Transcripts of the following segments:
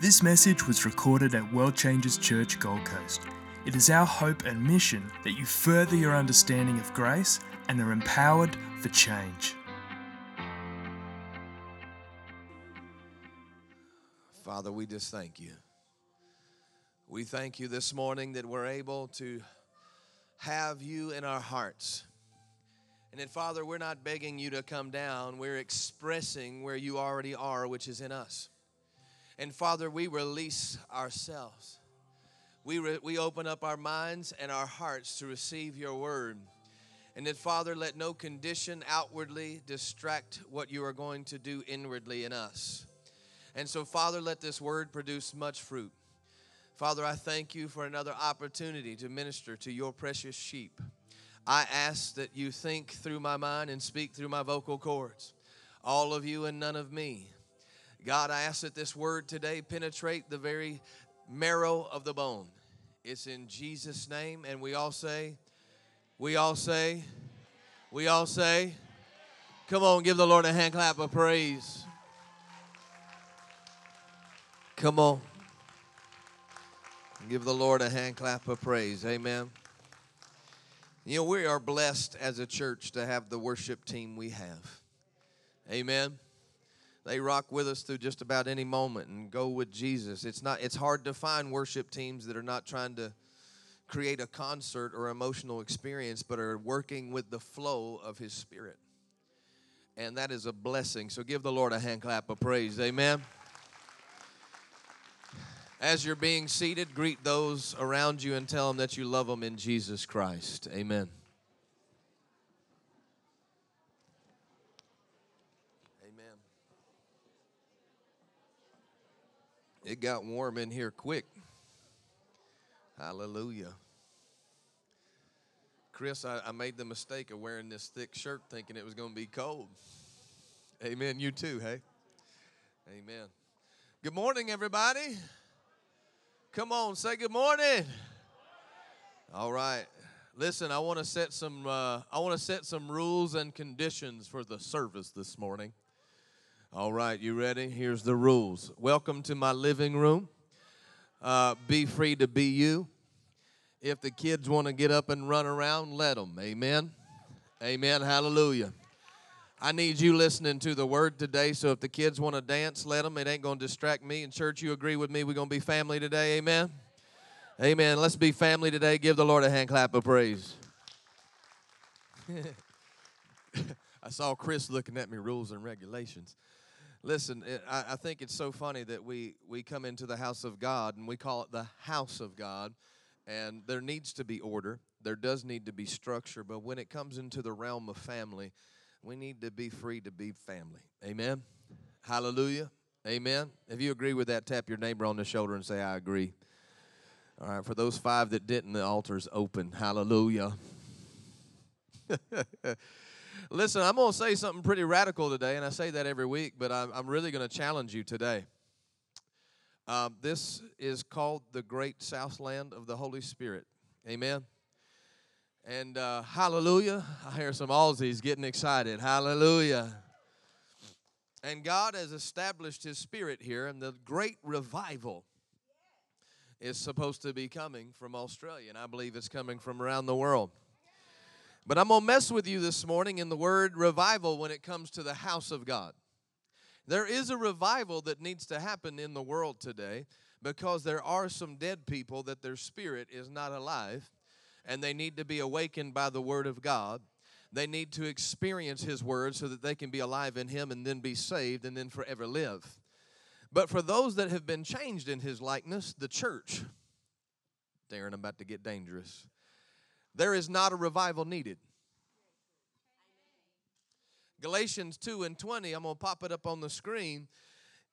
This message was recorded at World Changers Church, Gold Coast. It is our hope and mission that you further your understanding of grace and are empowered for change. Father, we just thank you. We thank you this morning that we're able to have you in our hearts. And then, Father, we're not begging you to come down. We're expressing where you already are, which is in us. And, Father, we release ourselves. We open up our minds and our hearts to receive your word. And then, Father, let no condition outwardly distract what you are going to do inwardly in us. And so, Father, let this word produce much fruit. Father, I thank you for another opportunity to minister to your precious sheep. I ask that you think through my mind and speak through my vocal cords, all of you and none of me. God, I ask that this word today penetrate the very marrow of the bone. It's in Jesus' name, and we all say, come on, give the Lord a hand clap of praise. Come on. Give the Lord a hand clap of praise. Amen. You know, we are blessed as a church to have the worship team we have. Amen. They rock with us through just about any moment and go with Jesus. It's hard to find worship teams that are not trying to create a concert or emotional experience, but are working with the flow of his spirit. And that is a blessing. So give the Lord a hand clap of praise. Amen. As you're being seated, greet those around you and tell them that you love them in Jesus Christ. Amen. Amen. It got warm in here quick. Hallelujah. Chris, I made the mistake of wearing this thick shirt thinking it was going to be cold. Amen. You too, hey? Amen. Good morning, everybody. Come on, say good morning. Good morning. All right, listen. I want to set some. Rules and conditions for the service this morning. All right, you ready? Here's the rules. Welcome to my living room. Be free to be you. If the kids want to get up and run around, let them. Amen. Amen. Hallelujah. I need you listening to the word today, so if the kids want to dance, let them. It ain't going to distract me. And church, you agree with me, we're going to be family today, amen? Amen. Let's be family today. Give the Lord a hand clap of praise. I saw Chris looking at me, rules and regulations. Listen, I think it's so funny that we come into the house of God, and we call it the house of God, and there needs to be order. There does need to be structure, but when it comes into the realm of family, we need to be free to be family. Amen? Hallelujah. Amen? If you agree with that, tap your neighbor on the shoulder and say, I agree. All right, for those five that didn't, the altar's open. Hallelujah. Listen, I'm going to say something pretty radical today, and I say that every week, but I'm really going to challenge you today. This is called the Great Southland of the Holy Spirit. Amen? And hallelujah, I hear some Aussies getting excited. Hallelujah. And God has established his spirit here, and the great revival is supposed to be coming from Australia, and I believe it's coming from around the world. But I'm going to mess with you this morning in the word revival when it comes to the house of God. There is a revival that needs to happen in the world today because there are some dead people that their spirit is not alive. And they need to be awakened by the word of God. They need to experience his word so that they can be alive in him and then be saved and then forever live. But for those that have been changed in his likeness, the church, Darren, I'm about to get dangerous, there is not a revival needed. Galatians 2:20, I'm going to pop it up on the screen.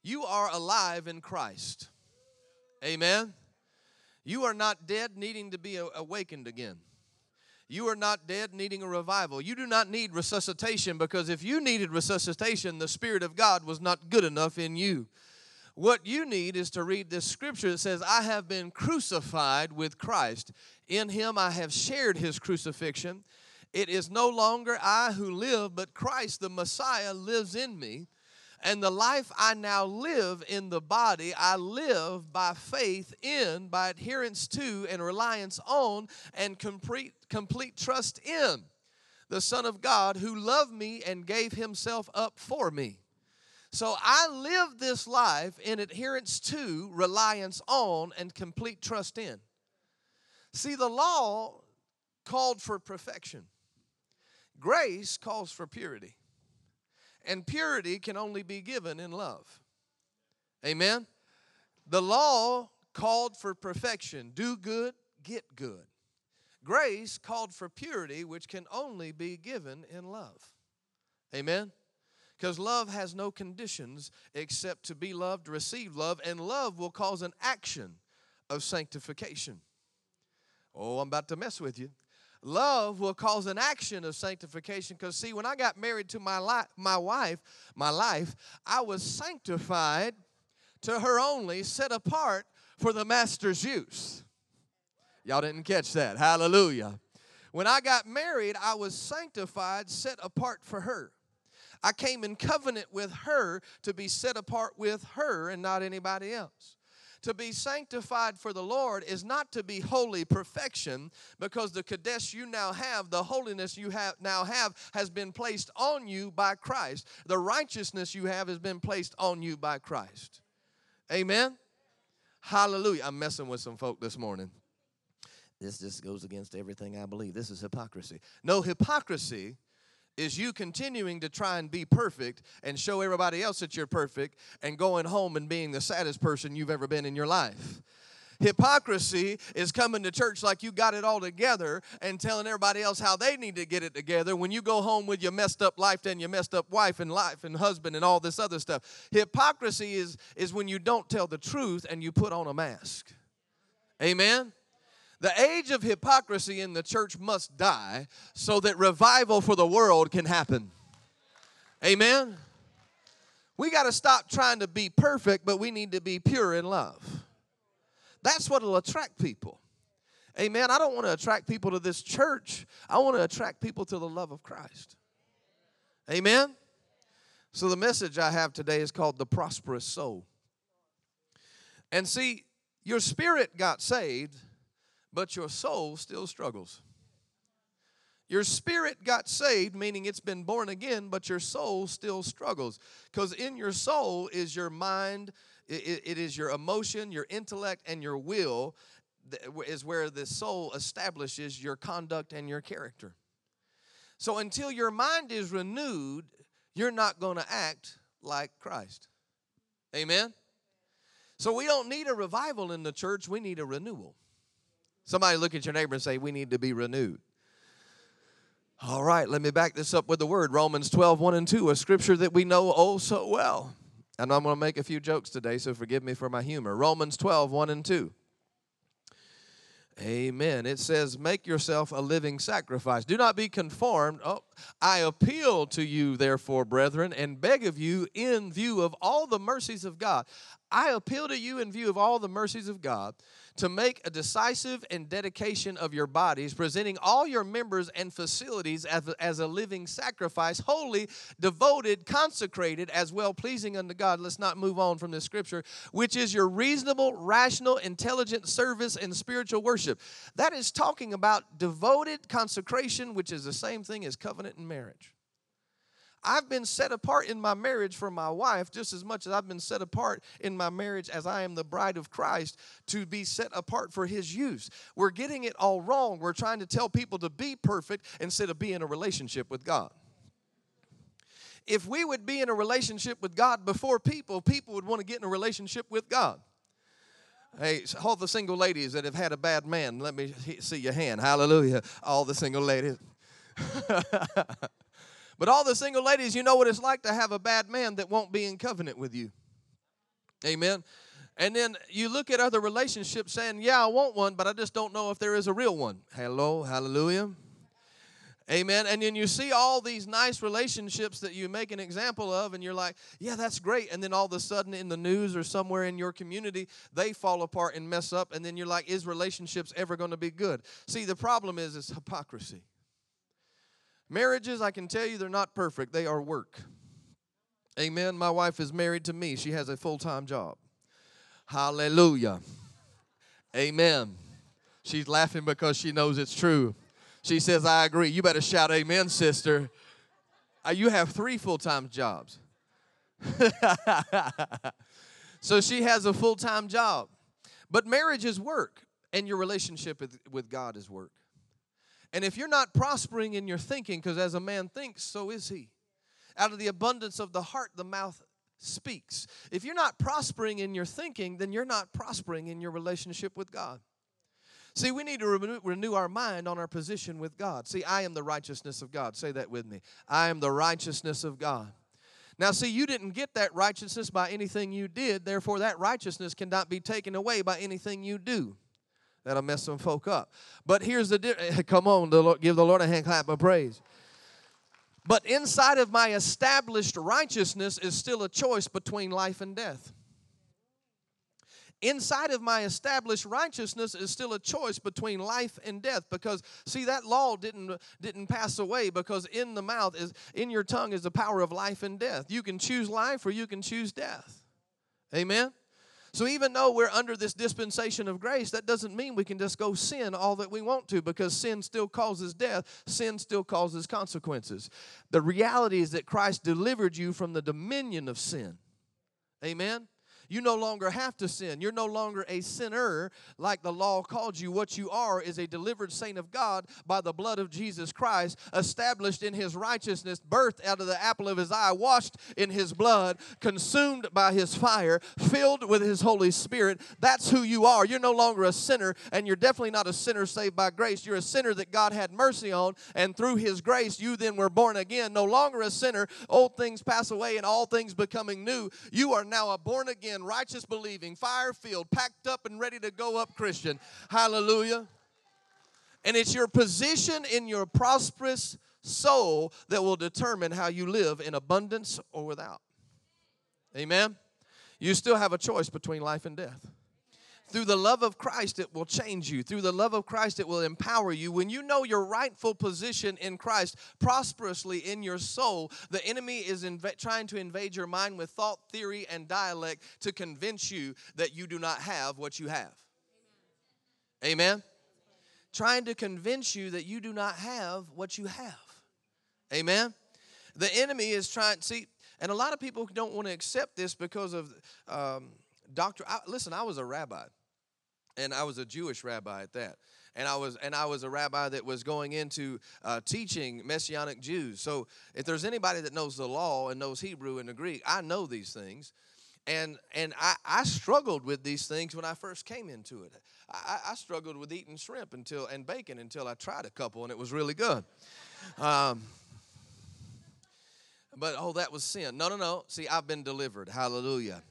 You are alive in Christ. Amen. You are not dead needing to be awakened again. You are not dead needing a revival. You do not need resuscitation because if you needed resuscitation, the Spirit of God was not good enough in you. What you need is to read this scripture that says, I have been crucified with Christ. In him I have shared his crucifixion. It is no longer I who live, but Christ the Messiah lives in me. And the life I now live in the body, I live by faith in, by adherence to, and reliance on, and complete trust in the Son of God who loved me and gave himself up for me. So I live this life in adherence to, reliance on, and complete trust in. See, the law called for perfection. Grace calls for purity. And purity can only be given in love. Amen? The law called for perfection. Do good, get good. Grace called for purity, which can only be given in love. Amen? Because love has no conditions except to be loved, receive love, and love will cause an action of sanctification. Oh, I'm about to mess with you. Love will cause an action of sanctification because, see, when I got married to my wife, I was sanctified to her only, set apart for the master's use. Y'all didn't catch that. Hallelujah. When I got married, I was sanctified, set apart for her. I came in covenant with her to be set apart with her and not anybody else. To be sanctified for the Lord is not to be holy perfection, because the kadesh you now have, the holiness you have now have, has been placed on you by Christ. The righteousness you have has been placed on you by Christ. Amen? Hallelujah. I'm messing with some folk this morning. This just goes against everything I believe. This is hypocrisy. No, hypocrisy is you continuing to try and be perfect and show everybody else that you're perfect and going home and being the saddest person you've ever been in your life. Hypocrisy is coming to church like you got it all together and telling everybody else how they need to get it together when you go home with your messed up life and your messed up wife and husband and all this other stuff. Hypocrisy is when you don't tell the truth and you put on a mask. Amen? The age of hypocrisy in the church must die so that revival for the world can happen. Amen? We got to stop trying to be perfect, but we need to be pure in love. That's what will attract people. Amen? I don't want to attract people to this church. I want to attract people to the love of Christ. Amen? So the message I have today is called The Prosperous Soul. And see, your spirit got saved, but your soul still struggles. Your spirit got saved, meaning it's been born again, but your soul still struggles. Because in your soul is your mind, it is your emotion, your intellect, and your will is where the soul establishes your conduct and your character. So until your mind is renewed, you're not going to act like Christ. Amen? So we don't need a revival in the church. We need a renewal. Somebody look at your neighbor and say, we need to be renewed. All right, let me back this up with the word. Romans 12, 1 and 2, a scripture that we know oh so well. And I'm going to make a few jokes today, so forgive me for my humor. Romans 12, 1 and 2. Amen. It says, make yourself a living sacrifice. Do not be conformed. Oh, I appeal to you, therefore, brethren, and beg of you in view of all the mercies of God. I appeal to you in view of all the mercies of God to make a decisive and dedication of your bodies, presenting all your members and facilities as a living sacrifice, holy, devoted, consecrated, as well-pleasing unto God. Let's not move on from this scripture, which is your reasonable, rational, intelligent service and spiritual worship. That is talking about devoted consecration, which is the same thing as covenant in marriage. I've been set apart in my marriage for my wife just as much as I've been set apart in my marriage as I am the bride of Christ to be set apart for his use. We're getting it all wrong. We're trying to tell people to be perfect instead of be in a relationship with God. If we would be in a relationship with God before people, people would want to get in a relationship with God. Hey, all the single ladies that have had a bad man, let me see your hand. Hallelujah. All the single ladies. But all the single ladies, you know what it's like to have a bad man that won't be in covenant with you. Amen. And then you look at other relationships saying, yeah, I want one, but I just don't know if there is a real one. Hello, hallelujah. Amen. And then you see all these nice relationships that you make an example of, and you're like, yeah, that's great. And then all of a sudden in the news or somewhere in your community, they fall apart and mess up. And then you're like, is relationships ever going to be good? See, the problem is it's hypocrisy. Marriages, I can tell you, they're not perfect. They are work. Amen. My wife is married to me. She has a full-time job. Hallelujah. Amen. She's laughing because she knows it's true. She says, I agree. You better shout amen, sister. You have 3 full-time jobs. So she has a full-time job. But marriage is work, and your relationship with God is work. And if you're not prospering in your thinking, because as a man thinks, so is he. Out of the abundance of the heart, the mouth speaks. If you're not prospering in your thinking, then you're not prospering in your relationship with God. See, we need to renew our mind on our position with God. See, I am the righteousness of God. Say that with me. I am the righteousness of God. Now, see, you didn't get that righteousness by anything you did. Therefore, that righteousness cannot be taken away by anything you do. That'll mess some folk up. But here's the difference. Come on, give the Lord a hand clap of praise. But inside of my established righteousness is still a choice between life and death. Inside of my established righteousness is still a choice between life and death, because see, that law didn't pass away, because in the mouth is, in your tongue is the power of life and death. You can choose life or you can choose death. Amen. So even though we're under this dispensation of grace, that doesn't mean we can just go sin all that we want to, because sin still causes death. Sin still causes consequences. The reality is that Christ delivered you from the dominion of sin. Amen? You no longer have to sin. You're no longer a sinner like the law called you. What you are is a delivered saint of God by the blood of Jesus Christ, established in his righteousness, birthed out of the apple of his eye, washed in his blood, consumed by his fire, filled with his Holy Spirit. That's who you are. You're no longer a sinner, and you're definitely not a sinner saved by grace. You're a sinner that God had mercy on, and through his grace you then were born again. No longer a sinner. Old things pass away and all things becoming new. You are now a born again, righteous, believing, fire-filled, packed up and ready to go up Christian. Hallelujah. And it's your position in your prosperous soul that will determine how you live, in abundance or without. Amen. You still have a choice between life and death. Through the love of Christ, it will change you. Through the love of Christ, it will empower you. When you know your rightful position in Christ, prosperously in your soul, the enemy is trying to invade your mind with thought, theory, and dialect to convince you that you do not have what you have. Amen? Trying to convince you that you do not have what you have. Amen? The enemy is trying, see, and a lot of people don't want to accept this because of... Listen, I was a rabbi, and I was a Jewish rabbi at that, and I was a rabbi that was going into teaching Messianic Jews. So if there's anybody that knows the law and knows Hebrew and the Greek, I know these things, and I struggled with these things when I first came into it. I struggled with eating shrimp and bacon until I tried a couple, and it was really good. But oh, that was sin. No. See, I've been delivered. Hallelujah.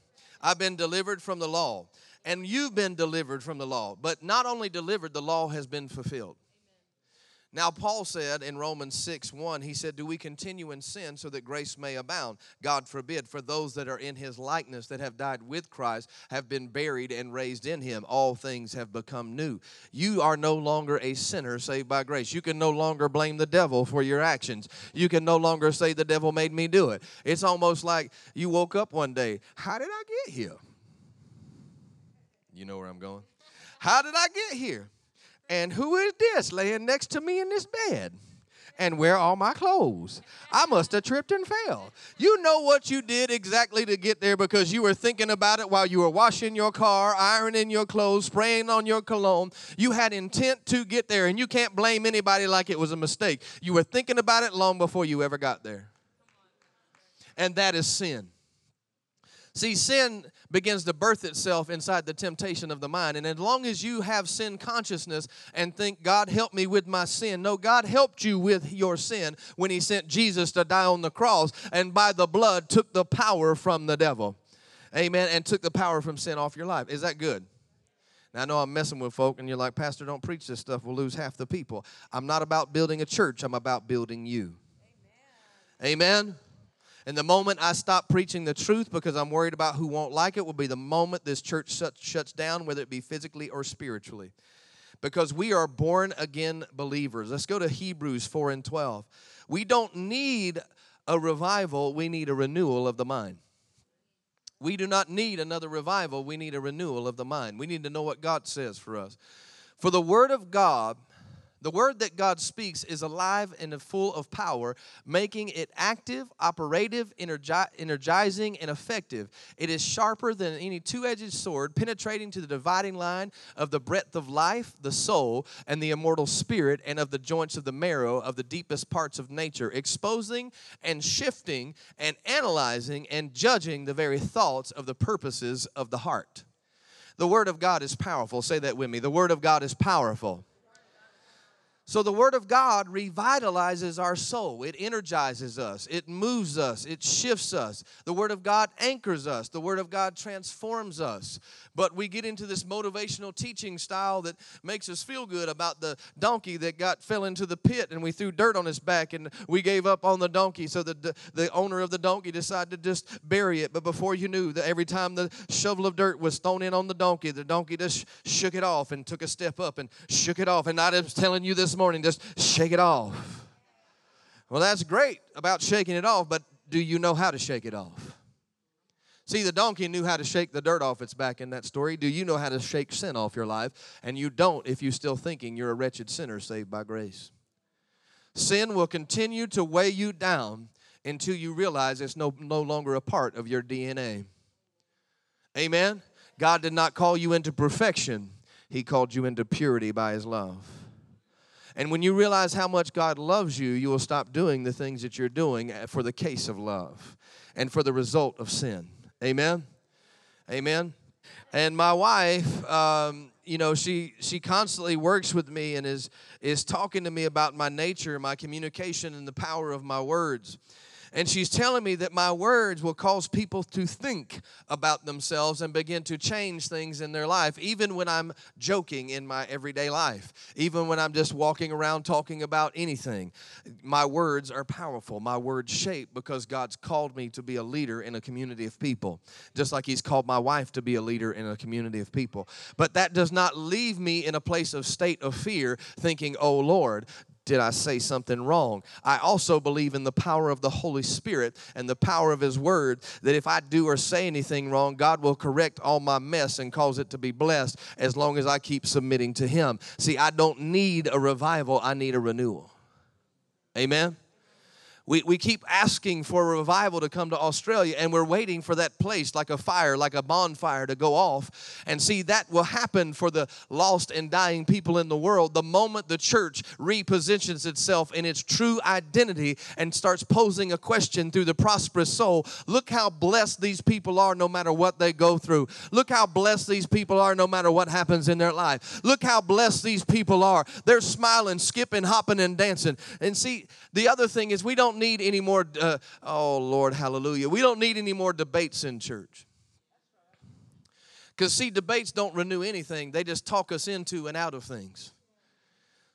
I've been delivered from the law, and you've been delivered from the law. But not only delivered, the law has been fulfilled. Amen. Now, Paul said in Romans 6:1, he said, do we continue in sin so that grace may abound? God forbid, for those that are in his likeness, that have died with Christ, have been buried and raised in him. All things have become new. You are no longer a sinner saved by grace. You can no longer blame the devil for your actions. You can no longer say the devil made me do it. It's almost like you woke up one day. How did I get here? You know where I'm going. How did I get here? And who is this laying next to me in this bed? And where are my clothes? I must have tripped and fell. You know what you did exactly to get there, because you were thinking about it while you were washing your car, ironing your clothes, spraying on your cologne. You had intent to get there, and you can't blame anybody like it was a mistake. You were thinking about it long before you ever got there. And that is sin. See, sin begins to birth itself inside the temptation of the mind. And as long as you have sin consciousness and think, God help me with my sin. No, God helped you with your sin when he sent Jesus to die on the cross, and by the blood took the power from the devil. Amen. And took the power from sin off your life. Is that good? Now, I know I'm messing with folk, and you're like, Pastor, don't preach this stuff. We'll lose half the people. I'm not about building a church. I'm about building you. Amen. Amen. And the moment I stop preaching the truth because I'm worried about who won't like it will be the moment this church shuts down, whether it be physically or spiritually. Because we are born again believers. Let's go to Hebrews 4:12. We don't need a revival, we need a renewal of the mind. We do not need another revival. We need a renewal of the mind. We need to know what God says for us. For the word of God, the word that God speaks is alive and full of power, making it active, operative, energizing, and effective. It is sharper than any two-edged sword, penetrating to the dividing line of the breadth of life, the soul, and the immortal spirit, and of the joints of the marrow, of the deepest parts of nature, exposing and shifting and analyzing and judging the very thoughts of the purposes of the heart. The word of God is powerful. Say that with me. The word of God is powerful. So the word of God revitalizes our soul. It energizes us. It moves us. It shifts us. The word of God anchors us. The word of God transforms us. But we get into this motivational teaching style that makes us feel good about the donkey that fell into the pit, and we threw dirt on his back, and we gave up on the donkey. So the owner of the donkey decided to just bury it. But before you knew, that every time the shovel of dirt was thrown in on the donkey just shook it off and took a step up and shook it off. And I was telling you this morning, just shake it off. Well, that's great about shaking it off, but do you know how to shake it off? See, the donkey knew how to shake the dirt off its back in that story. Do you know how to shake sin off your life? And you don't if you're still thinking you're a wretched sinner saved by grace. Sin will continue to weigh you down until you realize it's no longer a part of your DNA. Amen? God did not call you into perfection. He called you into purity by his love. And when you realize how much God loves you, you will stop doing the things that you're doing for the case of love and for the result of sin. Amen? Amen? And my wife, you know, she constantly works with me and is talking to me about my nature, my communication, and the power of my words. And she's telling me that my words will cause people to think about themselves and begin to change things in their life, even when I'm joking in my everyday life, even when I'm just walking around talking about anything. My words are powerful. My words shape, because God's called me to be a leader in a community of people, just like he's called my wife to be a leader in a community of people. But that does not leave me in a place of state of fear thinking, oh, Lord, did I say something wrong? I also believe in the power of the Holy Spirit and the power of his word, that if I do or say anything wrong, God will correct all my mess and cause it to be blessed as long as I keep submitting to him. See, I don't need a revival. I need a renewal. Amen? We keep asking for a revival to come to Australia, and we're waiting for that place like a fire, like a bonfire to go off. And see, that will happen for the lost and dying people in the world the moment the church repositions itself in its true identity and starts posing a question through the prosperous soul. Look how blessed these people are no matter what they go through. Look how blessed these people are no matter what happens in their life. Look how blessed these people are. They're smiling, skipping, hopping, and dancing. And see, the other thing is, we don't need any more, oh Lord, hallelujah. We don't need any more debates in church. Because see, debates don't renew anything. They just talk us into and out of things.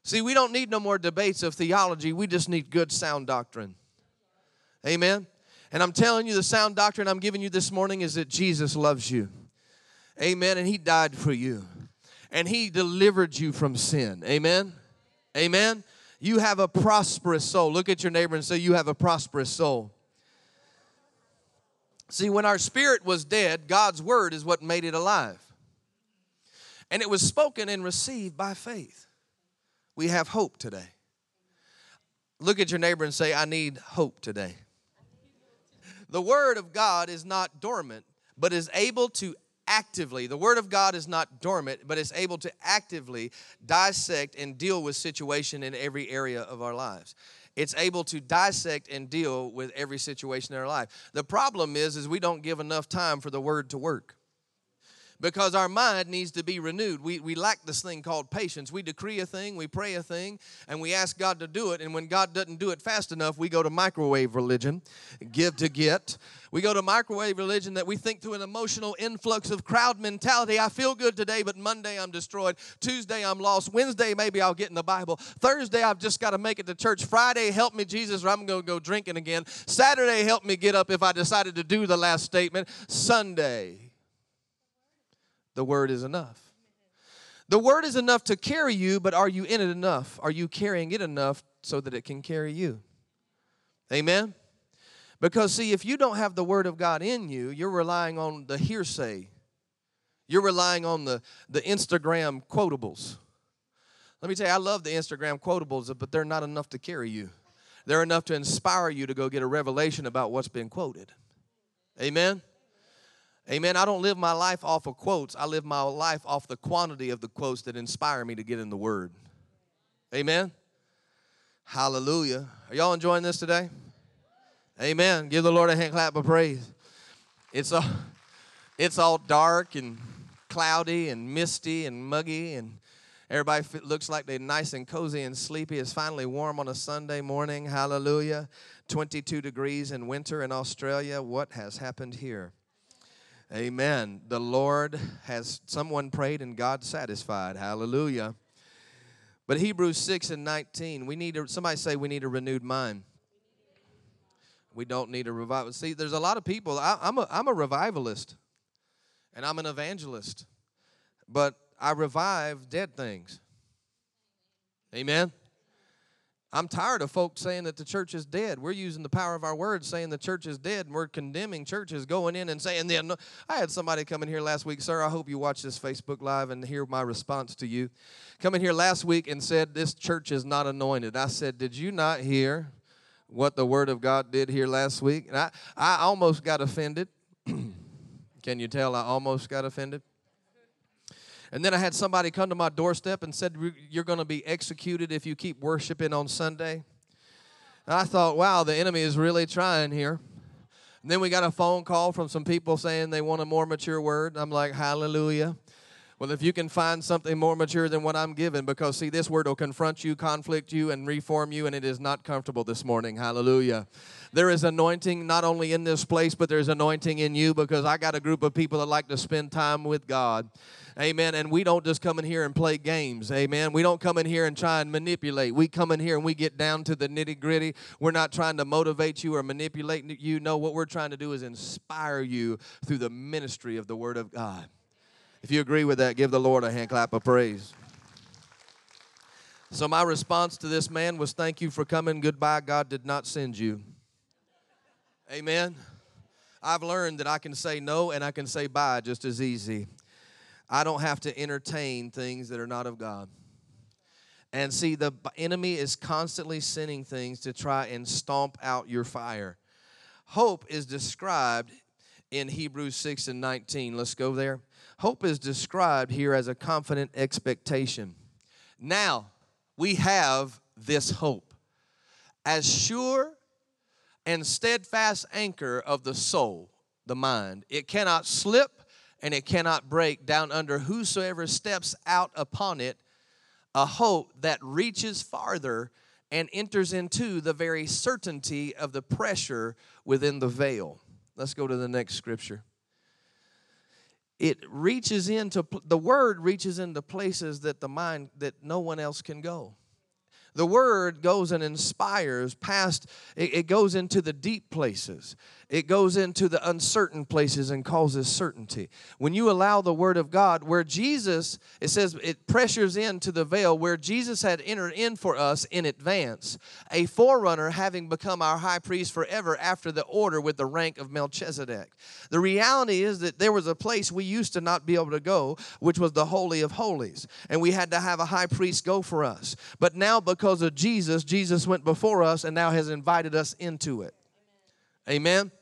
See, we don't need no more debates of theology. We just need good sound doctrine. Amen? And I'm telling you, the sound doctrine I'm giving you this morning is that Jesus loves you. Amen? And he died for you. And he delivered you from sin. Amen? Amen? You have a prosperous soul. Look at your neighbor and say, you have a prosperous soul. See, when our spirit was dead, God's word is what made it alive. And it was spoken and received by faith. We have hope today. Look at your neighbor and say, I need hope today. The word of God is not dormant, but is able to actively, the word of God is not dormant, but it's able to actively dissect and deal with situation in every area of our lives. It's able to dissect and deal with every situation in our life. The problem is we don't give enough time for the word to work, because our mind needs to be renewed. We lack this thing called patience. We decree a thing, we pray a thing, and we ask God to do it. And when God doesn't do it fast enough, we go to microwave religion, give to get. We go to microwave religion that we think through an emotional influx of crowd mentality. I feel good today, but Monday I'm destroyed. Tuesday I'm lost. Wednesday maybe I'll get in the Bible. Thursday I've just got to make it to church. Friday, help me, Jesus, or I'm going to go drinking again. Saturday, help me get up if I decided to do the last statement. Sunday. The word is enough. The word is enough to carry you, but are you in it enough? Are you carrying it enough so that it can carry you? Amen? Because, see, if you don't have the Word of God in you, you're relying on the hearsay. You're relying on the Instagram quotables. Let me tell you, I love the Instagram quotables, but they're not enough to carry you. They're enough to inspire you to go get a revelation about what's been quoted. Amen? Amen. I don't live my life off of quotes. I live my life off the quantity of the quotes that inspire me to get in the Word. Amen? Hallelujah. Are y'all enjoying this today? Amen. Give the Lord a hand clap of praise. It's all dark and cloudy and misty and muggy, and everybody looks like they're nice and cozy and sleepy. It's finally warm on a Sunday morning. Hallelujah. 22 degrees in winter in Australia. What has happened here? Amen. The Lord has, someone prayed and God satisfied. Hallelujah. But Hebrews 6:19, somebody say we need a renewed mind. We don't need a revival. See, there's a lot of people. I'm a revivalist, and I'm an evangelist, but I revive dead things. Amen? I'm tired of folks saying that the church is dead. We're using the power of our words saying the church is dead, and we're condemning churches going in and saying, I had somebody come in here last week, sir, I hope you watch this Facebook Live and hear my response to you. Come in here last week and said, this church is not anointed. I said, did you not hear what the Word of God did here last week? And I almost got offended. Can you tell I almost got offended? And then I had somebody come to my doorstep and said, you're going to be executed if you keep worshiping on Sunday. And I thought, wow, the enemy is really trying here. And then we got a phone call from some people saying they want a more mature word. I'm like, hallelujah. Well, if you can find something more mature than what I'm giving, because, see, this word will confront you, conflict you, and reform you, and it is not comfortable this morning. Hallelujah. There is anointing not only in this place, but there's anointing in you, because I got a group of people that like to spend time with God. Amen. And we don't just come in here and play games. Amen. We don't come in here and try and manipulate. We come in here and we get down to the nitty-gritty. We're not trying to motivate you or manipulate you. No, what we're trying to do is inspire you through the ministry of the Word of God. If you agree with that, give the Lord a hand clap of praise. So my response to this man was, thank you for coming. Goodbye. God did not send you. Amen. I've learned that I can say no and I can say bye just as easy. I don't have to entertain things that are not of God. And see, the enemy is constantly sending things to try and stomp out your fire. Hope is described in Hebrews 6:19. Let's go there. Hope is described here as a confident expectation. Now, we have this hope as sure and steadfast anchor of the soul, the mind. It cannot slip and it cannot break down under whosoever steps out upon it, a hope that reaches farther and enters into the very certainty of the pressure within the veil. Let's go to the next scripture. It reaches into, the Word reaches into places that the mind, that no one else can go. The Word goes and inspires past, it goes into the deep places. It goes into the uncertain places and causes certainty. When you allow the Word of God, where Jesus, it says it pressures into the veil, where Jesus had entered in for us in advance, a forerunner having become our high priest forever after the order with the rank of Melchizedek. The reality is that there was a place we used to not be able to go, which was the Holy of Holies, and we had to have a high priest go for us. But now because of Jesus, Jesus went before us and now has invited us into it. Amen.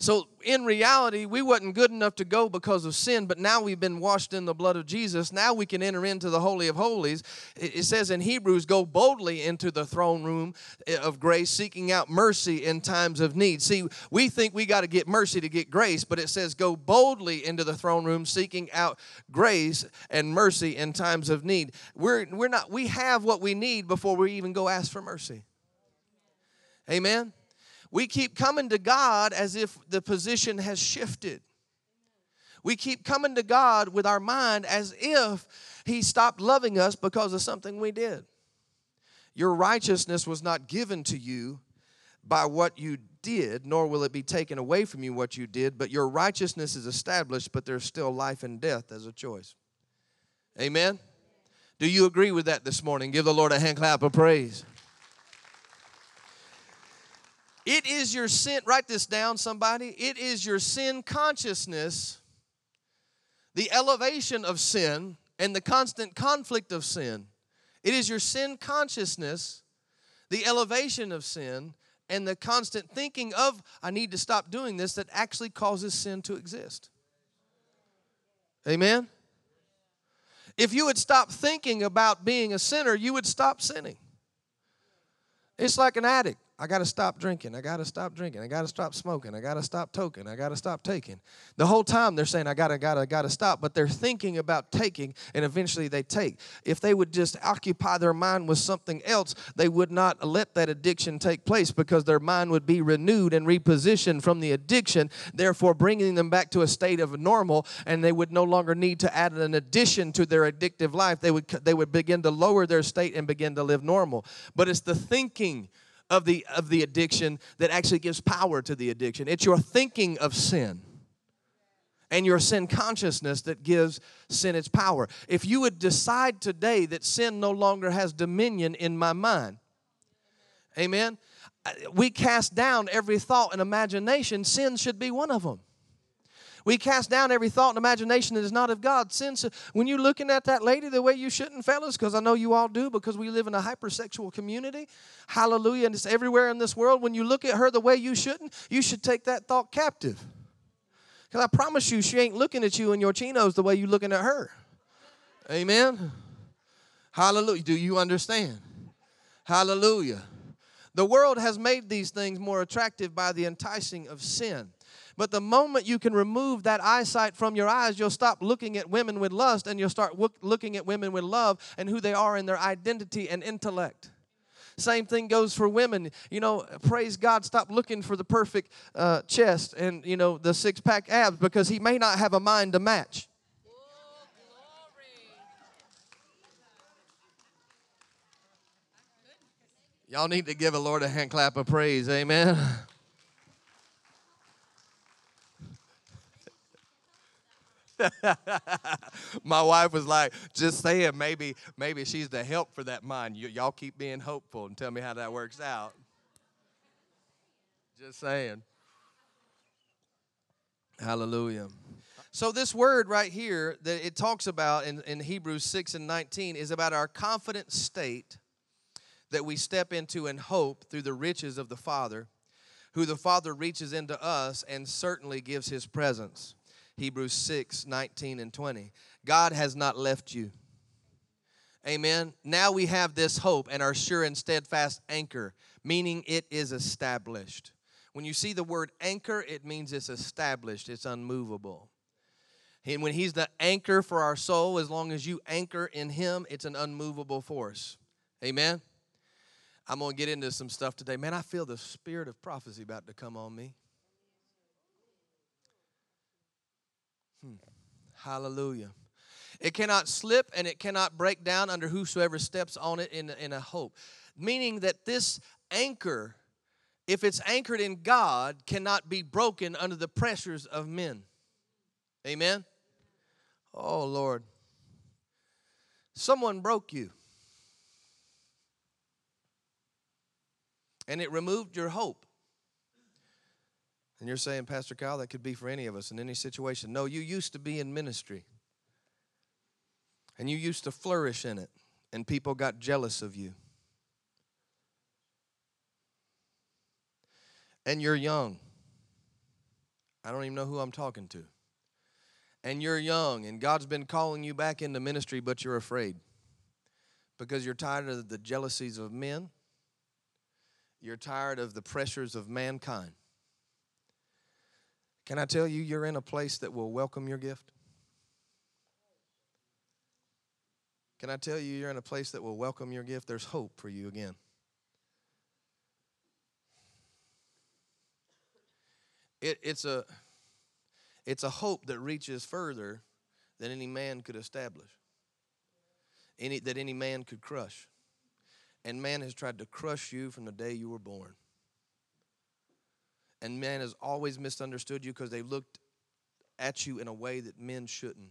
So in reality, we wasn't good enough to go because of sin, but now we've been washed in the blood of Jesus. Now we can enter into the Holy of Holies. It says in Hebrews, go boldly into the throne room of grace, seeking out mercy in times of need. See, we think we got to get mercy to get grace, but it says go boldly into the throne room, seeking out grace and mercy in times of need. We have what we need before we even go ask for mercy. Amen. We keep coming to God as if the position has shifted. We keep coming to God with our mind as if He stopped loving us because of something we did. Your righteousness was not given to you by what you did, nor will it be taken away from you what you did, but your righteousness is established, but there's still life and death as a choice. Amen? Do you agree with that this morning? Give the Lord a hand clap of praise. It is your sin, write this down, somebody. It is your sin consciousness, the elevation of sin, and the constant conflict of sin. It is your sin consciousness, the elevation of sin, and the constant thinking of, I need to stop doing this, that actually causes sin to exist. Amen? If you would stop thinking about being a sinner, you would stop sinning. It's like an addict. I got to stop drinking. I got to stop drinking. I got to stop smoking. I got to stop toking. I got to stop taking. The whole time they're saying, I got to stop, but they're thinking about taking, and eventually they take. If they would just occupy their mind with something else, they would not let that addiction take place because their mind would be renewed and repositioned from the addiction, therefore bringing them back to a state of normal, and they would no longer need to add an addition to their addictive life. They would begin to lower their state and begin to live normal. But it's the thinking of the addiction that actually gives power to the addiction. It's your thinking of sin and your sin consciousness that gives sin its power. If you would decide today that sin no longer has dominion in my mind, amen, we cast down every thought and imagination. Sin should be one of them. We cast down every thought and imagination that is not of God. Sin, when you're looking at that lady the way you shouldn't, fellas, because I know you all do, because we live in a hypersexual community, hallelujah, and it's everywhere in this world. When you look at her the way you shouldn't, you should take that thought captive. Because I promise you, she ain't looking at you in your chinos the way you're looking at her. Amen? Hallelujah. Do you understand? Hallelujah. The world has made these things more attractive by the enticing of sin. But the moment you can remove that eyesight from your eyes, you'll stop looking at women with lust and you'll start looking at women with love and who they are in their identity and intellect. Same thing goes for women. You know, praise God, stop looking for the perfect chest and, you know, the six-pack abs because he may not have a mind to match. Whoa, glory. Y'all need to give the Lord a hand clap of praise, amen. My wife was like, just saying, maybe she's the help for that mind. Y'all keep being hopeful and tell me how that works out. Just saying. Hallelujah. So this word right here that it talks about in Hebrews 6 and 19 is about our confident state that we step into in hope through the riches of the Father, who the Father reaches into us and certainly gives his presence. Hebrews 6, 19 and 20. God has not left you. Amen. Now we have this hope and our sure and steadfast anchor, meaning it is established. When you see the word anchor, it means it's established. It's unmovable. And when he's the anchor for our soul, as long as you anchor in him, it's an unmovable force. Amen. I'm going to get into some stuff today. Man, I feel the spirit of prophecy about to come on me. Hallelujah. It cannot slip and it cannot break down under whosoever steps on it in a hope. Meaning that this anchor, if it's anchored in God, cannot be broken under the pressures of men. Amen? Oh, Lord. Someone broke you. And it removed your hope. And you're saying, Pastor Kyle, that could be for any of us in any situation. No, you used to be in ministry. And you used to flourish in it. And people got jealous of you. And you're young. I don't even know who I'm talking to. And you're young. And God's been calling you back into ministry, but you're afraid. Because you're tired of the jealousies of men. You're tired of the pressures of mankind. Can I tell you, you're in a place that will welcome your gift? Can I tell you, you're in a place that will welcome your gift? There's hope for you again. It's a hope that reaches further than any man could establish, that any man could crush. And man has tried to crush you from the day you were born. And man has always misunderstood you because they looked at you in a way that men shouldn't.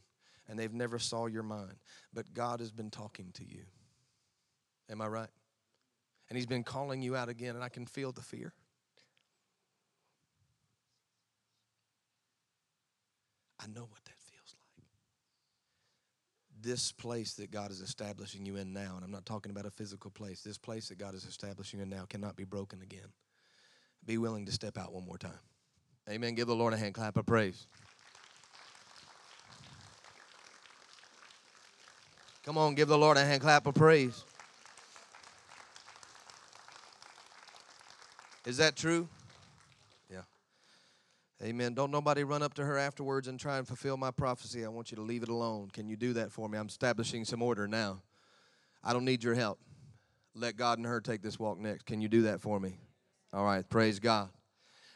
And they've never saw your mind. But God has been talking to you. Am I right? And he's been calling you out again. And I can feel the fear. I know what that feels like. This place that God is establishing you in now, and I'm not talking about a physical place, this place that God is establishing you in now cannot be broken again. Be willing to step out one more time. Amen. Give the Lord a hand clap of praise. Come on, give the Lord a hand clap of praise. Is that true? Yeah. Amen. Don't nobody run up to her afterwards and try and fulfill my prophecy. I want you to leave it alone. Can you do that for me? I'm establishing some order now. I don't need your help. Let God and her take this walk next. Can you do that for me? All right. Praise God.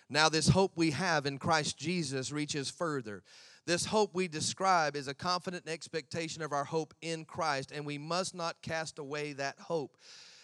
Now this hope we have in Christ Jesus reaches further. This hope we describe is a confident expectation of our hope in Christ, and we must not cast away that hope.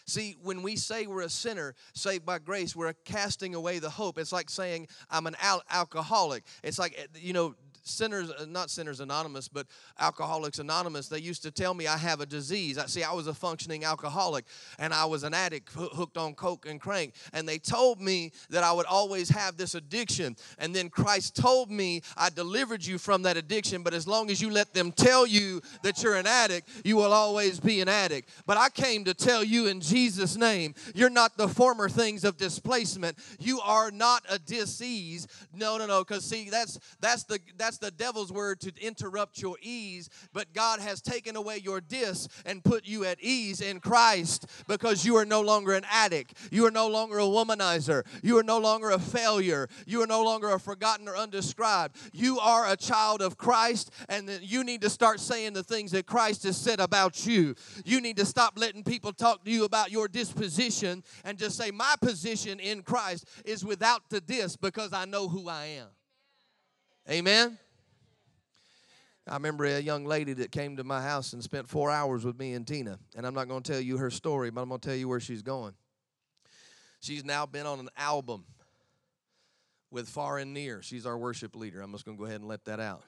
See, when we say we're a sinner saved by grace, we're casting away the hope. It's like saying I'm an alcoholic. It's like, you know, sinners, not Sinners Anonymous, but Alcoholics Anonymous, they used to tell me I have a disease. I was a functioning alcoholic, and I was an addict hooked on coke and crank, and they told me that I would always have this addiction, and then Christ told me I delivered you from that addiction, but as long as you let them tell you that you're an addict, you will always be an addict. But I came to tell you in Jesus' name, you're not the former things of displacement. You are not a disease. No, because see, that's the devil's word to interrupt your ease, but God has taken away your dis and put you at ease in Christ, because you are no longer an addict. You are no longer a womanizer. You are no longer a failure. You are no longer a forgotten or undescribed. You are a child of Christ, and then you need to start saying the things that Christ has said about you. You need to stop letting people talk to you about your disposition and just say, my position in Christ is without the dis, because I know who I am. Amen. I remember a young lady that came to my house and spent 4 hours with me and Tina. And I'm not going to tell you her story, but I'm going to tell you where she's going. She's now been on an album with Far and Near. She's our worship leader. I'm just going to go ahead and let that out.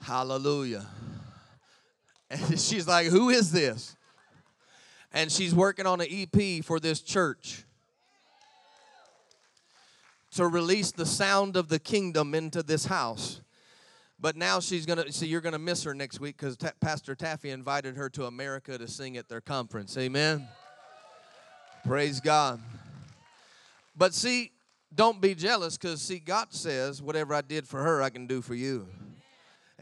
Hallelujah. And she's like, who is this? And she's working on an EP for this church to release the sound of the kingdom into this house. But now she's going to, see, you're going to miss her next week, because Pastor Taffy invited her to America to sing at their conference. Amen. Praise God. But see, don't be jealous, because see, God says, whatever I did for her, I can do for you.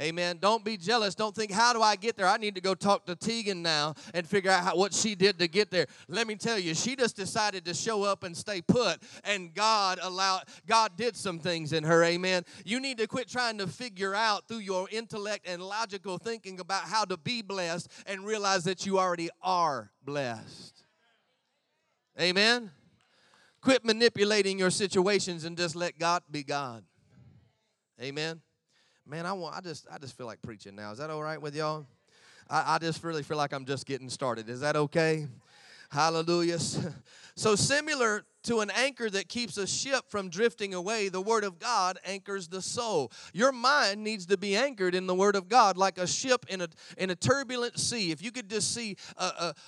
Amen. Don't be jealous. Don't think, how do I get there? I need to go talk to Tegan now and figure out what she did to get there. Let me tell you, she just decided to show up and stay put, and God did some things in her. Amen. You need to quit trying to figure out through your intellect and logical thinking about how to be blessed, and realize that you already are blessed. Amen. Quit manipulating your situations and just let God be God. Amen. Man, I just feel like preaching now. Is that all right with y'all? I just really feel like I'm just getting started. Is that okay? Hallelujah. So similar to an anchor that keeps a ship from drifting away, the Word of God anchors the soul. Your mind needs to be anchored in the Word of God like a ship in a turbulent sea. If you could just see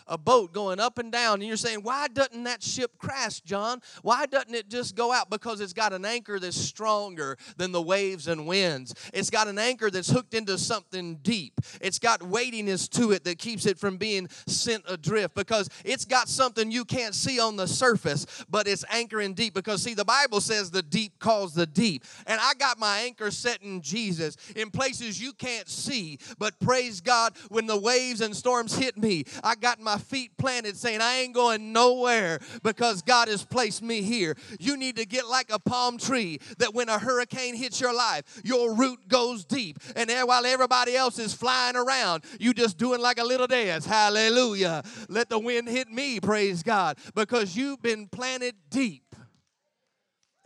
a boat going up and down, and you're saying, why doesn't that ship crash, John? Why doesn't it just go out? Because it's got an anchor that's stronger than the waves and winds. It's got an anchor that's hooked into something deep. It's got weightiness to it that keeps it from being sent adrift, because it's got something you can't see on the surface, but it's anchoring deep, because, see, the Bible says the deep calls the deep. And I got my anchor set in Jesus, in places you can't see. But praise God, when the waves and storms hit me, I got my feet planted, saying I ain't going nowhere, because God has placed me here. You need to get like a palm tree that when a hurricane hits your life, your root goes deep. And while everybody else is flying around, you just doing like a little dance. Hallelujah. Let the wind hit me, praise God, because you've been planted deep.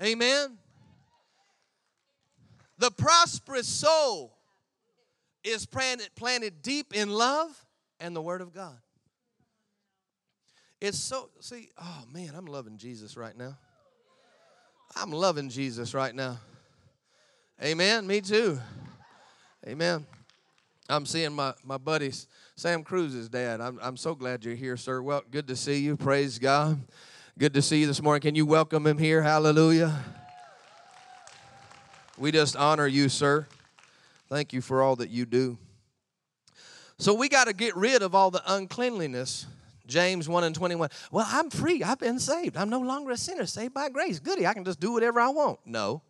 Amen. The prosperous soul is planted deep in love and the Word of God. It's so, see, oh man, I'm loving Jesus right now. I'm loving Jesus right now. Amen. Me too. Amen. I'm seeing my buddies, Sam Cruz's dad. I'm so glad you're here, sir. Well, good to see you. Praise God. Good to see you this morning. Can you welcome him here? Hallelujah. We just honor you, sir. Thank you for all that you do. So we got to get rid of all the uncleanliness. James 1:21. Well, I'm free. I've been saved. I'm no longer a sinner, saved by grace. Goody, I can just do whatever I want. No.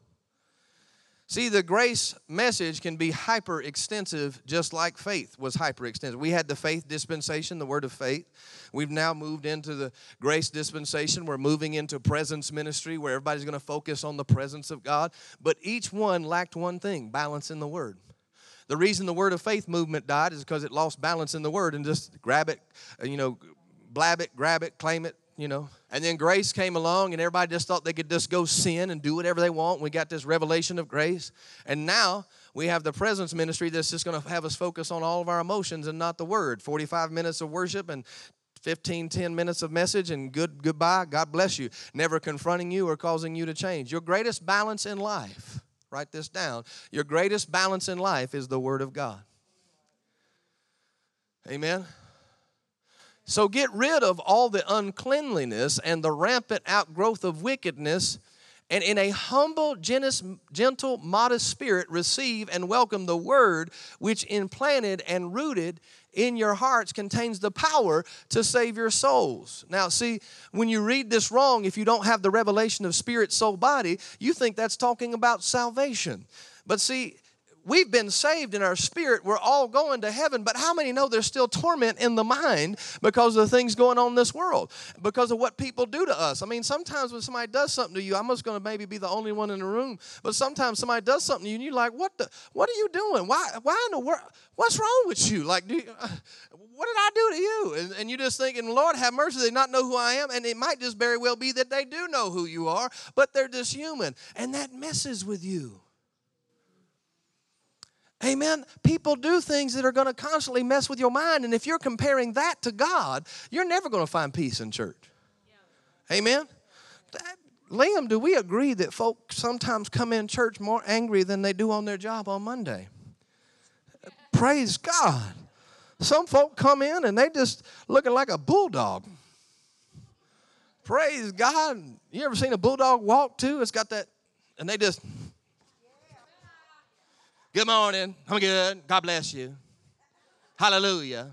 See, the grace message can be hyper-extensive, just like faith was hyper-extensive. We had the faith dispensation, the word of faith. We've now moved into the grace dispensation. We're moving into presence ministry, where everybody's going to focus on the presence of God. But each one lacked one thing, balance in the word. The reason the word of faith movement died is because it lost balance in the word and just grab it, you know, blab it, grab it, claim it. You know, and then grace came along and everybody just thought they could just go sin and do whatever they want. We got this revelation of grace. And now we have the presence ministry that's just going to have us focus on all of our emotions and not the word. 45 minutes of worship and 10 minutes of message and goodbye. God bless you. Never confronting you or causing you to change. Your greatest balance in life, write this down, your greatest balance in life is the word of God. Amen. So get rid of all the uncleanliness and the rampant outgrowth of wickedness, and in a humble, gentle, modest spirit, receive and welcome the word which implanted and rooted in your hearts contains the power to save your souls. Now, see, when you read this wrong, if you don't have the revelation of spirit, soul, body, you think that's talking about salvation. But see, we've been saved in our spirit. We're all going to heaven. But how many know there's still torment in the mind because of the things going on in this world, because of what people do to us? I mean, sometimes when somebody does something to you, I'm just going to maybe be the only one in the room, but sometimes somebody does something to you and you're like, what are you doing? Why in the world? What's wrong with you? Like, what did I do to you? And you're just thinking, Lord, have mercy. They not know who I am. And it might just very well be that they do know who you are, but they're just human. And that messes with you. Amen. People do things that are going to constantly mess with your mind. And if you're comparing that to God, you're never going to find peace in church. Yeah. Amen. Liam, do we agree that folks sometimes come in church more angry than they do on their job on Monday? Yeah. Praise God. Some folk come in and they just looking like a bulldog. Praise God. You ever seen a bulldog walk too? It's got that, and they just... Good morning. I'm good. God bless you. Hallelujah.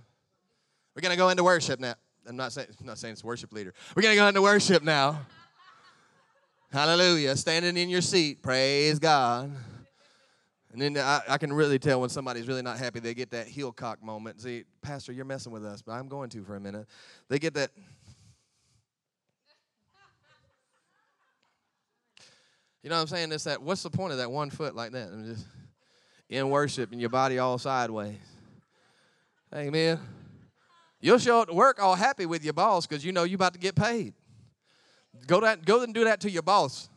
We're going to go into worship now. I'm not saying it's worship leader. We're going to go into worship now. Hallelujah. Standing in your seat. Praise God. And then I can really tell when somebody's really not happy. They get that heel cock moment. See, Pastor, you're messing with us, but I'm going to for a minute. They get that. You know what I'm saying? It's that, what's the point of that 1 foot like that? I'm just... in worship and your body all sideways. Amen. You'll show up to work all happy with your boss because you know you're about to get paid. Go and do that to your boss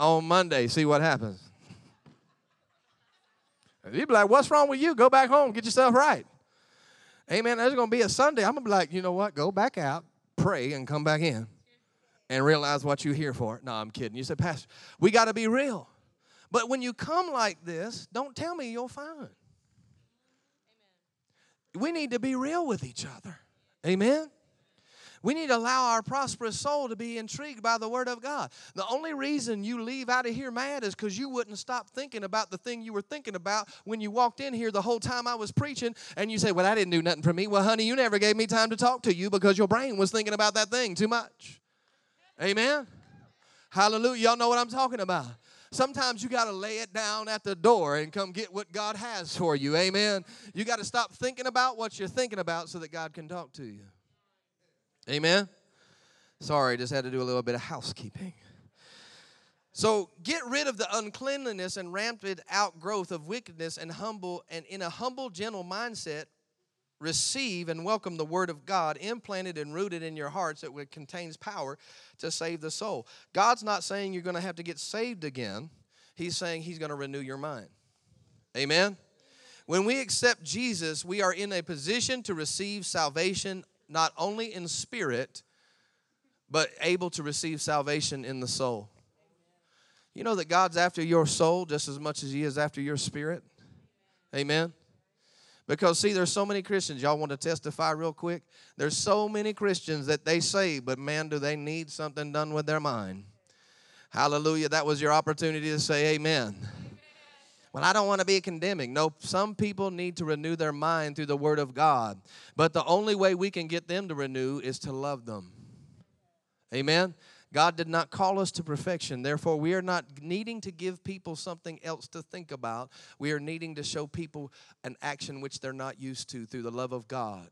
on Monday. See what happens. You'll be like, what's wrong with you? Go back home. Get yourself right. Amen. There's going to be a Sunday. I'm going to be like, you know what? Go back out, pray, and come back in and realize what you're here for. No, I'm kidding. You said, Pastor, we got to be real. But when you come like this, don't tell me you're fine. Amen. We need to be real with each other. Amen? We need to allow our prosperous soul to be intrigued by the word of God. The only reason you leave out of here mad is because you wouldn't stop thinking about the thing you were thinking about when you walked in here the whole time I was preaching, and you say, well, I didn't do nothing for me. Well, honey, you never gave me time to talk to you because your brain was thinking about that thing too much. Amen? Hallelujah. Y'all know what I'm talking about. Sometimes you got to lay it down at the door and come get what God has for you. Amen. You got to stop thinking about what you're thinking about so that God can talk to you. Amen. Sorry, just had to do a little bit of housekeeping. So get rid of the uncleanliness and rampant outgrowth of wickedness, and in a humble, gentle mindset, receive and welcome the word of God implanted and rooted in your hearts that contains power to save the soul. God's not saying you're going to have to get saved again. He's saying he's going to renew your mind. Amen? When we accept Jesus, we are in a position to receive salvation not only in spirit, but able to receive salvation in the soul. You know that God's after your soul just as much as he is after your spirit? Amen? Because, see, there's so many Christians. Y'all want to testify real quick? There's so many Christians that they say, but, man, do they need something done with their mind. Hallelujah. That was your opportunity to say amen. Amen. Well, I don't want to be condemning. No, some people need to renew their mind through the Word of God. But the only way we can get them to renew is to love them. Amen? God did not call us to perfection. Therefore, we are not needing to give people something else to think about. We are needing to show people an action which they're not used to through the love of God.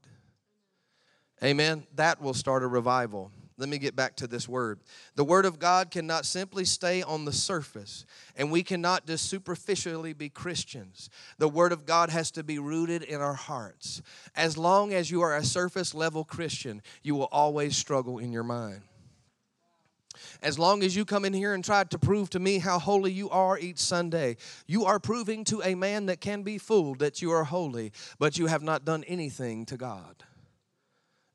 Amen? That will start a revival. Let me get back to this word. The Word of God cannot simply stay on the surface, and we cannot just superficially be Christians. The Word of God has to be rooted in our hearts. As long as you are a surface-level Christian, you will always struggle in your mind. As long as you come in here and try to prove to me how holy you are each Sunday, you are proving to a man that can be fooled that you are holy, but you have not done anything to God.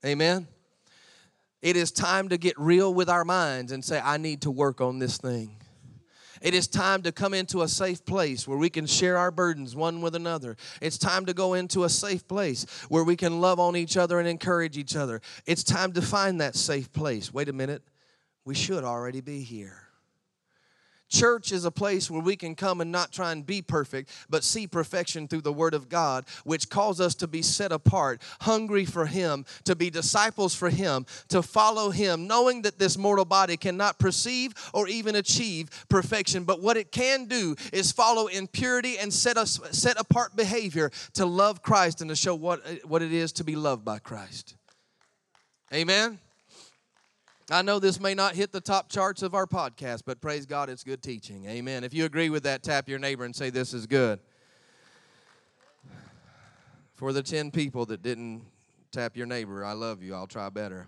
Amen? It is time to get real with our minds and say, I need to work on this thing. It is time to come into a safe place where we can share our burdens one with another. It's time to go into a safe place where we can love on each other and encourage each other. It's time to find that safe place. Wait a minute. We should already be here. Church is a place where we can come and not try and be perfect, but see perfection through the Word of God, which calls us to be set apart, hungry for Him, to be disciples for Him, to follow Him, knowing that this mortal body cannot perceive or even achieve perfection. But what it can do is follow in purity and set apart behavior to love Christ and to show what it is to be loved by Christ. Amen? I know this may not hit the top charts of our podcast, but praise God, it's good teaching. Amen. If you agree with that, tap your neighbor and say, this is good. For the 10 people that didn't tap your neighbor, I love you. I'll try better.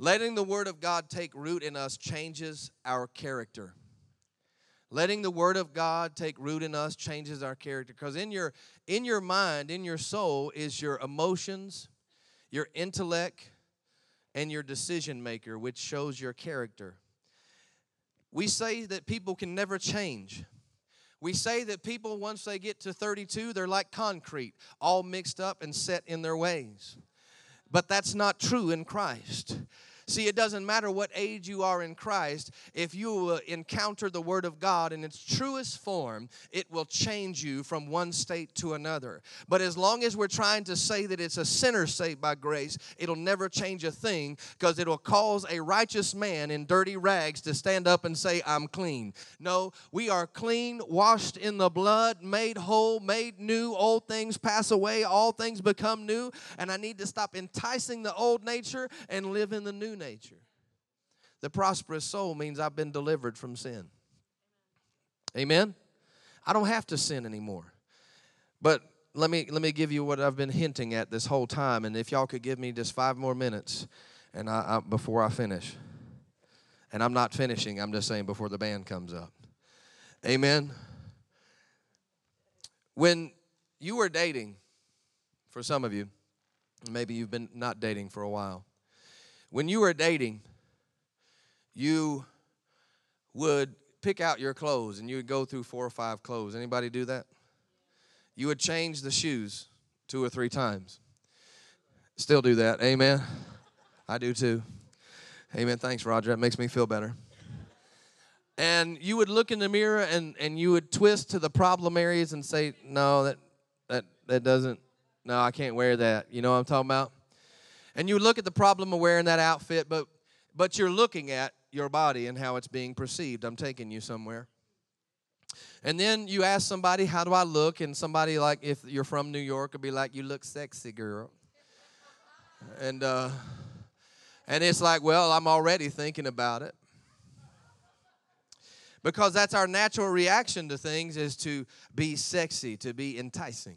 Letting the Word of God take root in us changes our character. Letting the Word of God take root in us changes our character. Because in your mind, in your soul, is your emotions, your intellect, and your decision maker, which shows your character. We say that people can never change. We say that people, once they get to 32, they're like concrete, all mixed up and set in their ways. But that's not true in Christ. See, it doesn't matter what age you are in Christ. If you encounter the Word of God in its truest form, it will change you from one state to another. But as long as we're trying to say that it's a sinner saved by grace, it'll never change a thing, because it'll cause a righteous man in dirty rags to stand up and say, I'm clean. No, we are clean, washed in the blood, made whole, made new. Old things pass away, all things become new. And I need to stop enticing the old nature and live in the new nature. The prosperous soul means I've been delivered from sin. Amen? I don't have to sin anymore. But let me give you what I've been hinting at this whole time, and if y'all could give me just 5 more minutes and I before I finish. And I'm not finishing, I'm just saying before the band comes up. Amen? When you were dating, for some of you, maybe you've been not dating for a while, when you were dating, you would pick out your clothes, and you would go through 4 or 5 clothes. Anybody do that? You would change the shoes 2 or 3 times. Still do that. Amen. I do too. Amen. Thanks, Roger. That makes me feel better. And you would look in the mirror, and you would twist to the problem areas and say, no, that doesn't, no, I can't wear that. You know what I'm talking about? And you look at the problem of wearing that outfit, but you're looking at your body and how it's being perceived. I'm taking you somewhere. And then you ask somebody, how do I look? And somebody, like, if you're from New York, would be like, you look sexy, girl. And it's like, well, I'm already thinking about it. Because that's our natural reaction to things, is to be sexy, to be enticing.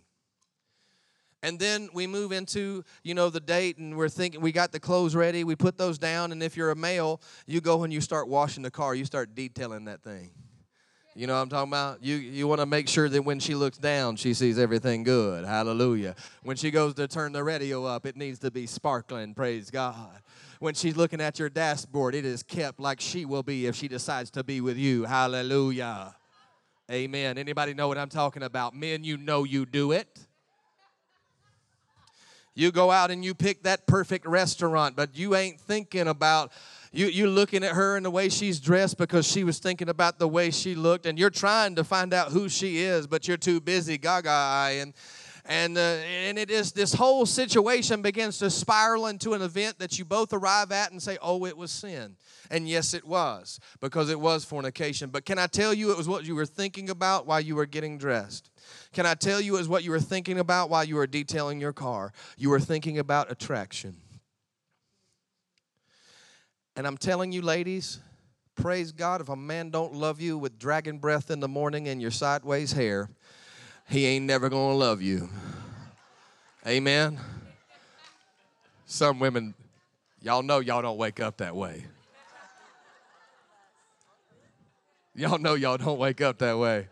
And then we move into, you know, the date, and we're thinking, we got the clothes ready, we put those down, and if you're a male, you go and you start washing the car, you start detailing that thing. You know what I'm talking about? You want to make sure that when she looks down, she sees everything good. Hallelujah. When she goes to turn the radio up, it needs to be sparkling, praise God. When she's looking at your dashboard, it is kept like she will be if she decides to be with you. Hallelujah. Amen. Anybody know what I'm talking about? Men, you know you do it. You go out and you pick that perfect restaurant, but you ain't thinking about, You're looking at her and the way she's dressed because she was thinking about the way she looked, and you're trying to find out who she is, but you're too busy gaga-eye. And it is, this whole situation begins to spiral into an event that you both arrive at and say, oh, it was sin. And yes, it was, because it was fornication. But can I tell you it was what you were thinking about while you were getting dressed? Can I tell you it was what you were thinking about while you were detailing your car? You were thinking about attraction. And I'm telling you, ladies, praise God, if a man don't love you with dragon breath in the morning and your sideways hair, he ain't never going to love you. Amen? Some women, y'all know y'all don't wake up that way. Y'all know y'all don't wake up that way.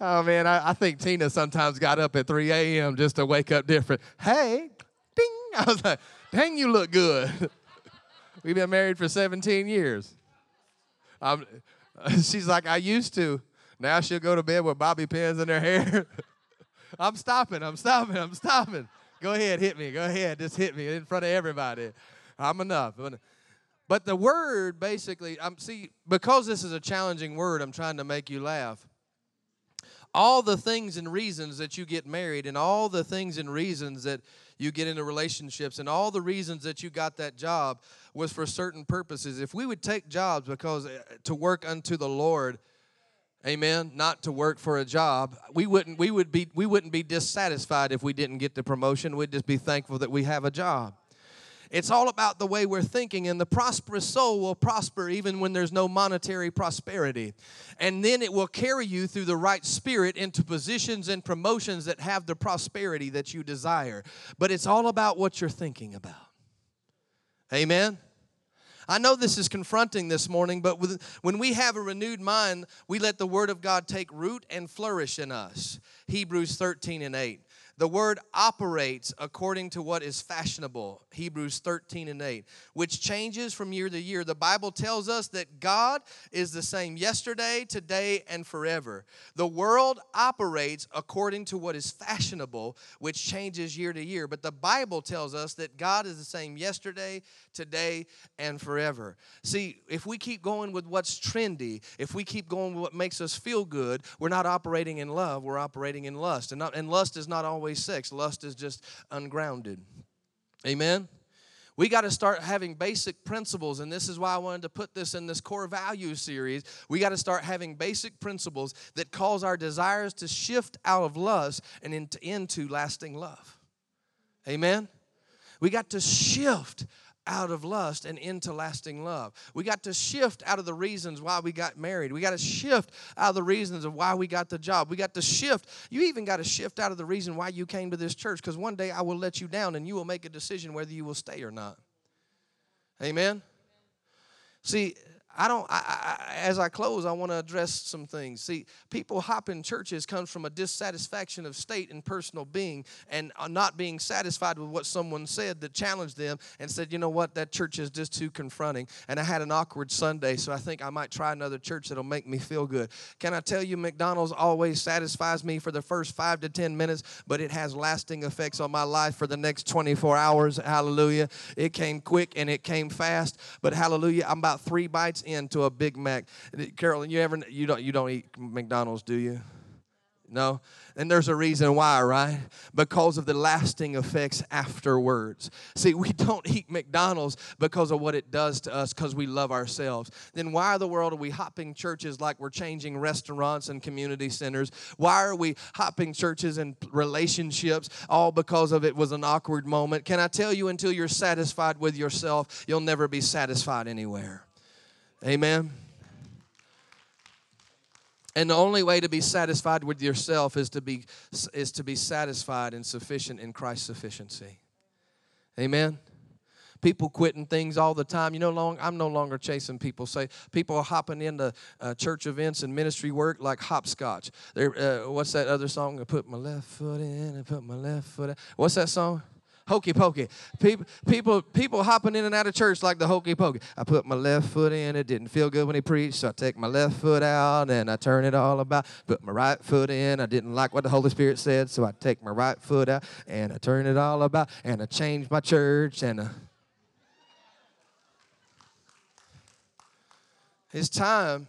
Oh, man, I think Tina sometimes got up at 3 a.m. just to wake up different. Hey, ding. I was like, dang, you look good. We've been married for 17 years. She's like, I used to. Now she'll go to bed with bobby pins in her hair. I'm stopping. Go ahead, hit me. Go ahead, just hit me in front of everybody. I'm enough. But the word basically, see, because this is a challenging word, I'm trying to make you laugh. All the things and reasons that you get married, and all the things and reasons that you get into relationships, and all the reasons that you got that job was for certain purposes. If we would take jobs because to work unto the Lord, amen, not to work for a job, we wouldn't be dissatisfied if we didn't get the promotion. We'd just be thankful that we have a job. It's all about the way we're thinking, and the prosperous soul will prosper even when there's no monetary prosperity. And then it will carry you through the right spirit into positions and promotions that have the prosperity that you desire. But it's all about what you're thinking about. Amen? I know this is confronting this morning, but when we have a renewed mind, we let the Word of God take root and flourish in us. Hebrews 13:8. The word operates according to what is fashionable, Hebrews 13:8, which changes from year to year. The Bible tells us that God is the same yesterday, today, and forever. The world operates according to what is fashionable, which changes year to year. But the Bible tells us that God is the same yesterday, today, and forever. See, if we keep going with what's trendy, if we keep going with what makes us feel good, we're not operating in love, we're operating in lust. And lust is not always sex. Lust is just ungrounded. Amen? We got to start having basic principles, and this is why I wanted to put this in this core value series. We got to start having basic principles that cause our desires to shift out of lust and into lasting love. Amen? We got to shift out of lust and into lasting love. We got to shift out of the reasons why we got married. We got to shift out of the reasons of why we got the job. We got to shift. You even got to shift out of the reason why you came to this church, because one day I will let you down and you will make a decision whether you will stay or not. Amen? See, as I close, I want to address some things. See, people hopping churches comes from a dissatisfaction of state and personal being, and not being satisfied with what someone said that challenged them and said, you know what, that church is just too confronting, and I had an awkward Sunday, so I think I might try another church that'll make me feel good. Can I tell you, McDonald's always satisfies me for the first 5 to 10 minutes, but it has lasting effects on my life for the next 24 hours. Hallelujah. It came quick and it came fast, but hallelujah, I'm about 3 bites into a Big Mac. Carolyn, you don't eat McDonald's, do you? No? And there's a reason why, right? Because of the lasting effects afterwards. See, we don't eat McDonald's because of what it does to us, because we love ourselves. Then why in the world are we hopping churches like we're changing restaurants and community centers? Why are we hopping churches and relationships all because of it was an awkward moment? Can I tell you, until you're satisfied with yourself, you'll never be satisfied anywhere. Amen. And the only way to be satisfied with yourself is to be satisfied and sufficient in Christ's sufficiency. Amen. People quitting things all the time. I'm no longer chasing people. Say people are hopping into church events and ministry work like hopscotch. What's that other song? I put my left foot in and put my left foot out. What's that song? Hokey pokey. People hopping in and out of church like the hokey pokey. I put my left foot in. It didn't feel good when he preached, so I take my left foot out and I turn it all about. Put my right foot in. I didn't like what the Holy Spirit said, so I take my right foot out and I turn it all about. And I change my church and I... It's time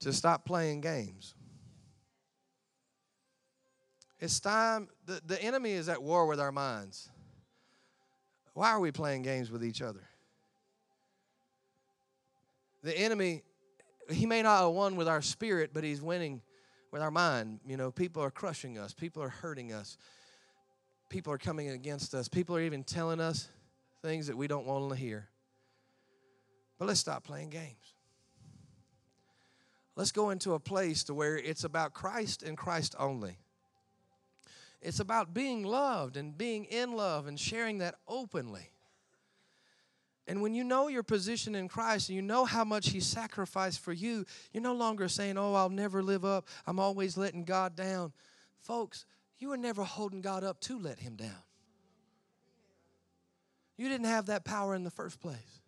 to stop playing games. It's time. The enemy is at war with our minds. Why are we playing games with each other? The enemy, he may not have won with our spirit, but he's winning with our mind. You know, people are crushing us. People are hurting us. People are coming against us. People are even telling us things that we don't want to hear. But let's stop playing games. Let's go into a place to where it's about Christ and Christ only. It's about being loved and being in love and sharing that openly. And when you know your position in Christ and you know how much he sacrificed for you, you're no longer saying, oh, I'll never live up. I'm always letting God down. Folks, you were never holding God up to let him down. You didn't have that power in the first place.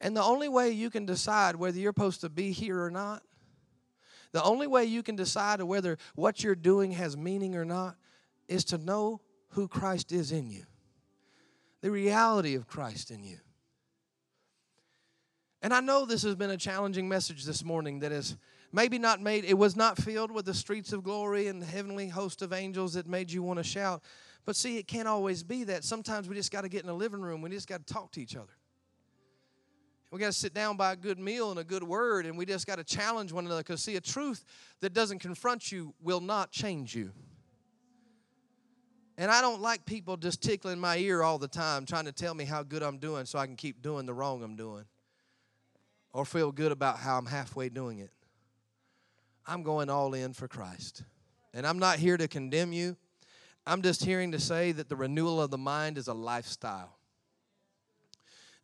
And the only way you can decide whether you're supposed to be here or not, the only way you can decide whether what you're doing has meaning or not, is to know who Christ is in you, the reality of Christ in you. And I know this has been a challenging message this morning that is maybe not made, it was not filled with the streets of glory and the heavenly host of angels that made you want to shout. But see, it can't always be that. Sometimes we just got to get in a living room. We just got to talk to each other. We got to sit down by a good meal and a good word, and we just got to challenge one another. Because, see, a truth that doesn't confront you will not change you. And I don't like people just tickling my ear all the time, trying to tell me how good I'm doing so I can keep doing the wrong I'm doing or feel good about how I'm halfway doing it. I'm going all in for Christ. And I'm not here to condemn you. I'm just hearing to say that the renewal of the mind is a lifestyle.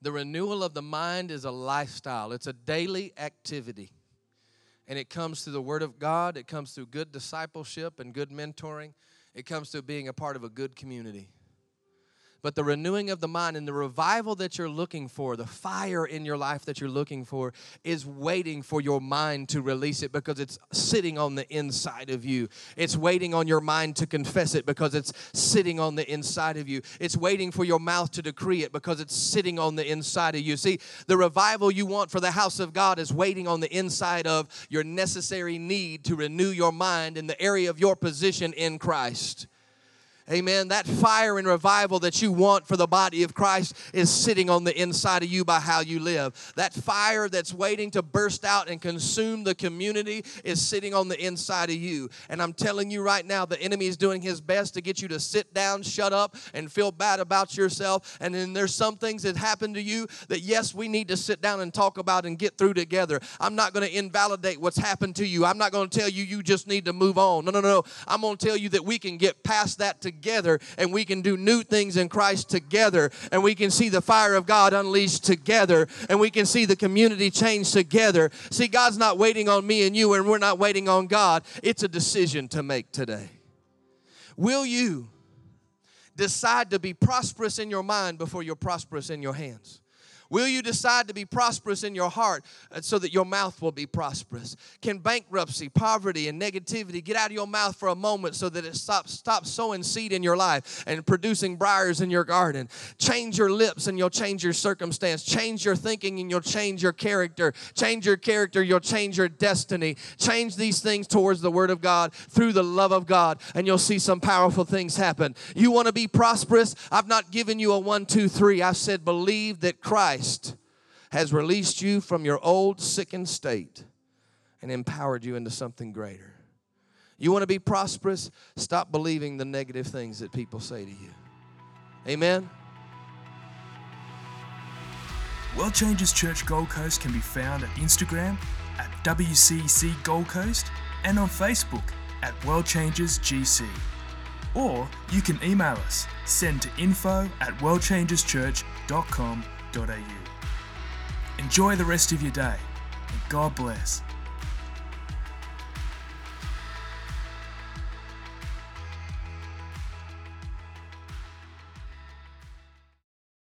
The renewal of the mind is a lifestyle. It's a daily activity. And it comes through the Word of God. It comes through good discipleship and good mentoring. It comes through being a part of a good community. But the renewing of the mind and the revival that you're looking for, the fire in your life that you're looking for, is waiting for your mind to release it because it's sitting on the inside of you. It's waiting on your mind to confess it because it's sitting on the inside of you. It's waiting for your mouth to decree it because it's sitting on the inside of you. See, the revival you want for the house of God is waiting on the inside of your necessary need to renew your mind in the area of your position in Christ. Amen. That fire and revival that you want for the body of Christ is sitting on the inside of you by how you live. That fire that's waiting to burst out and consume the community is sitting on the inside of you. And I'm telling you right now, the enemy is doing his best to get you to sit down, shut up, and feel bad about yourself. And then there's some things that happen to you that, yes, we need to sit down and talk about and get through together. I'm not going to invalidate what's happened to you. I'm not going to tell you you just need to move on. No. I'm going to tell you that we can get past that together, and we can do new things in Christ together, and we can see the fire of God unleashed together, and we can see the community change together. See, God's not waiting on me and you, and we're not waiting on God. It's a decision to make today. Will you decide to be prosperous in your mind before you're prosperous in your hands? Will you decide to be prosperous in your heart so that your mouth will be prosperous? Can bankruptcy, poverty, and negativity get out of your mouth for a moment so that it stops sowing seed in your life and producing briars in your garden? Change your lips and you'll change your circumstance. Change your thinking and you'll change your character. Change your character, you'll change your destiny. Change these things towards the Word of God through the love of God, and you'll see some powerful things happen. You want to be prosperous? I've not given you a 1, 2, 3. I've said believe that Christ has released you from your old sickened state and empowered you into something greater. You want to be prosperous? Stop believing the negative things that people say to you. Amen. World Changers Church Gold Coast can be found at Instagram at WCC Gold Coast and on Facebook at World Changers GC. Or you can email us, send to info@worldchangerschurch.com.au. Enjoy the rest of your day, and God bless.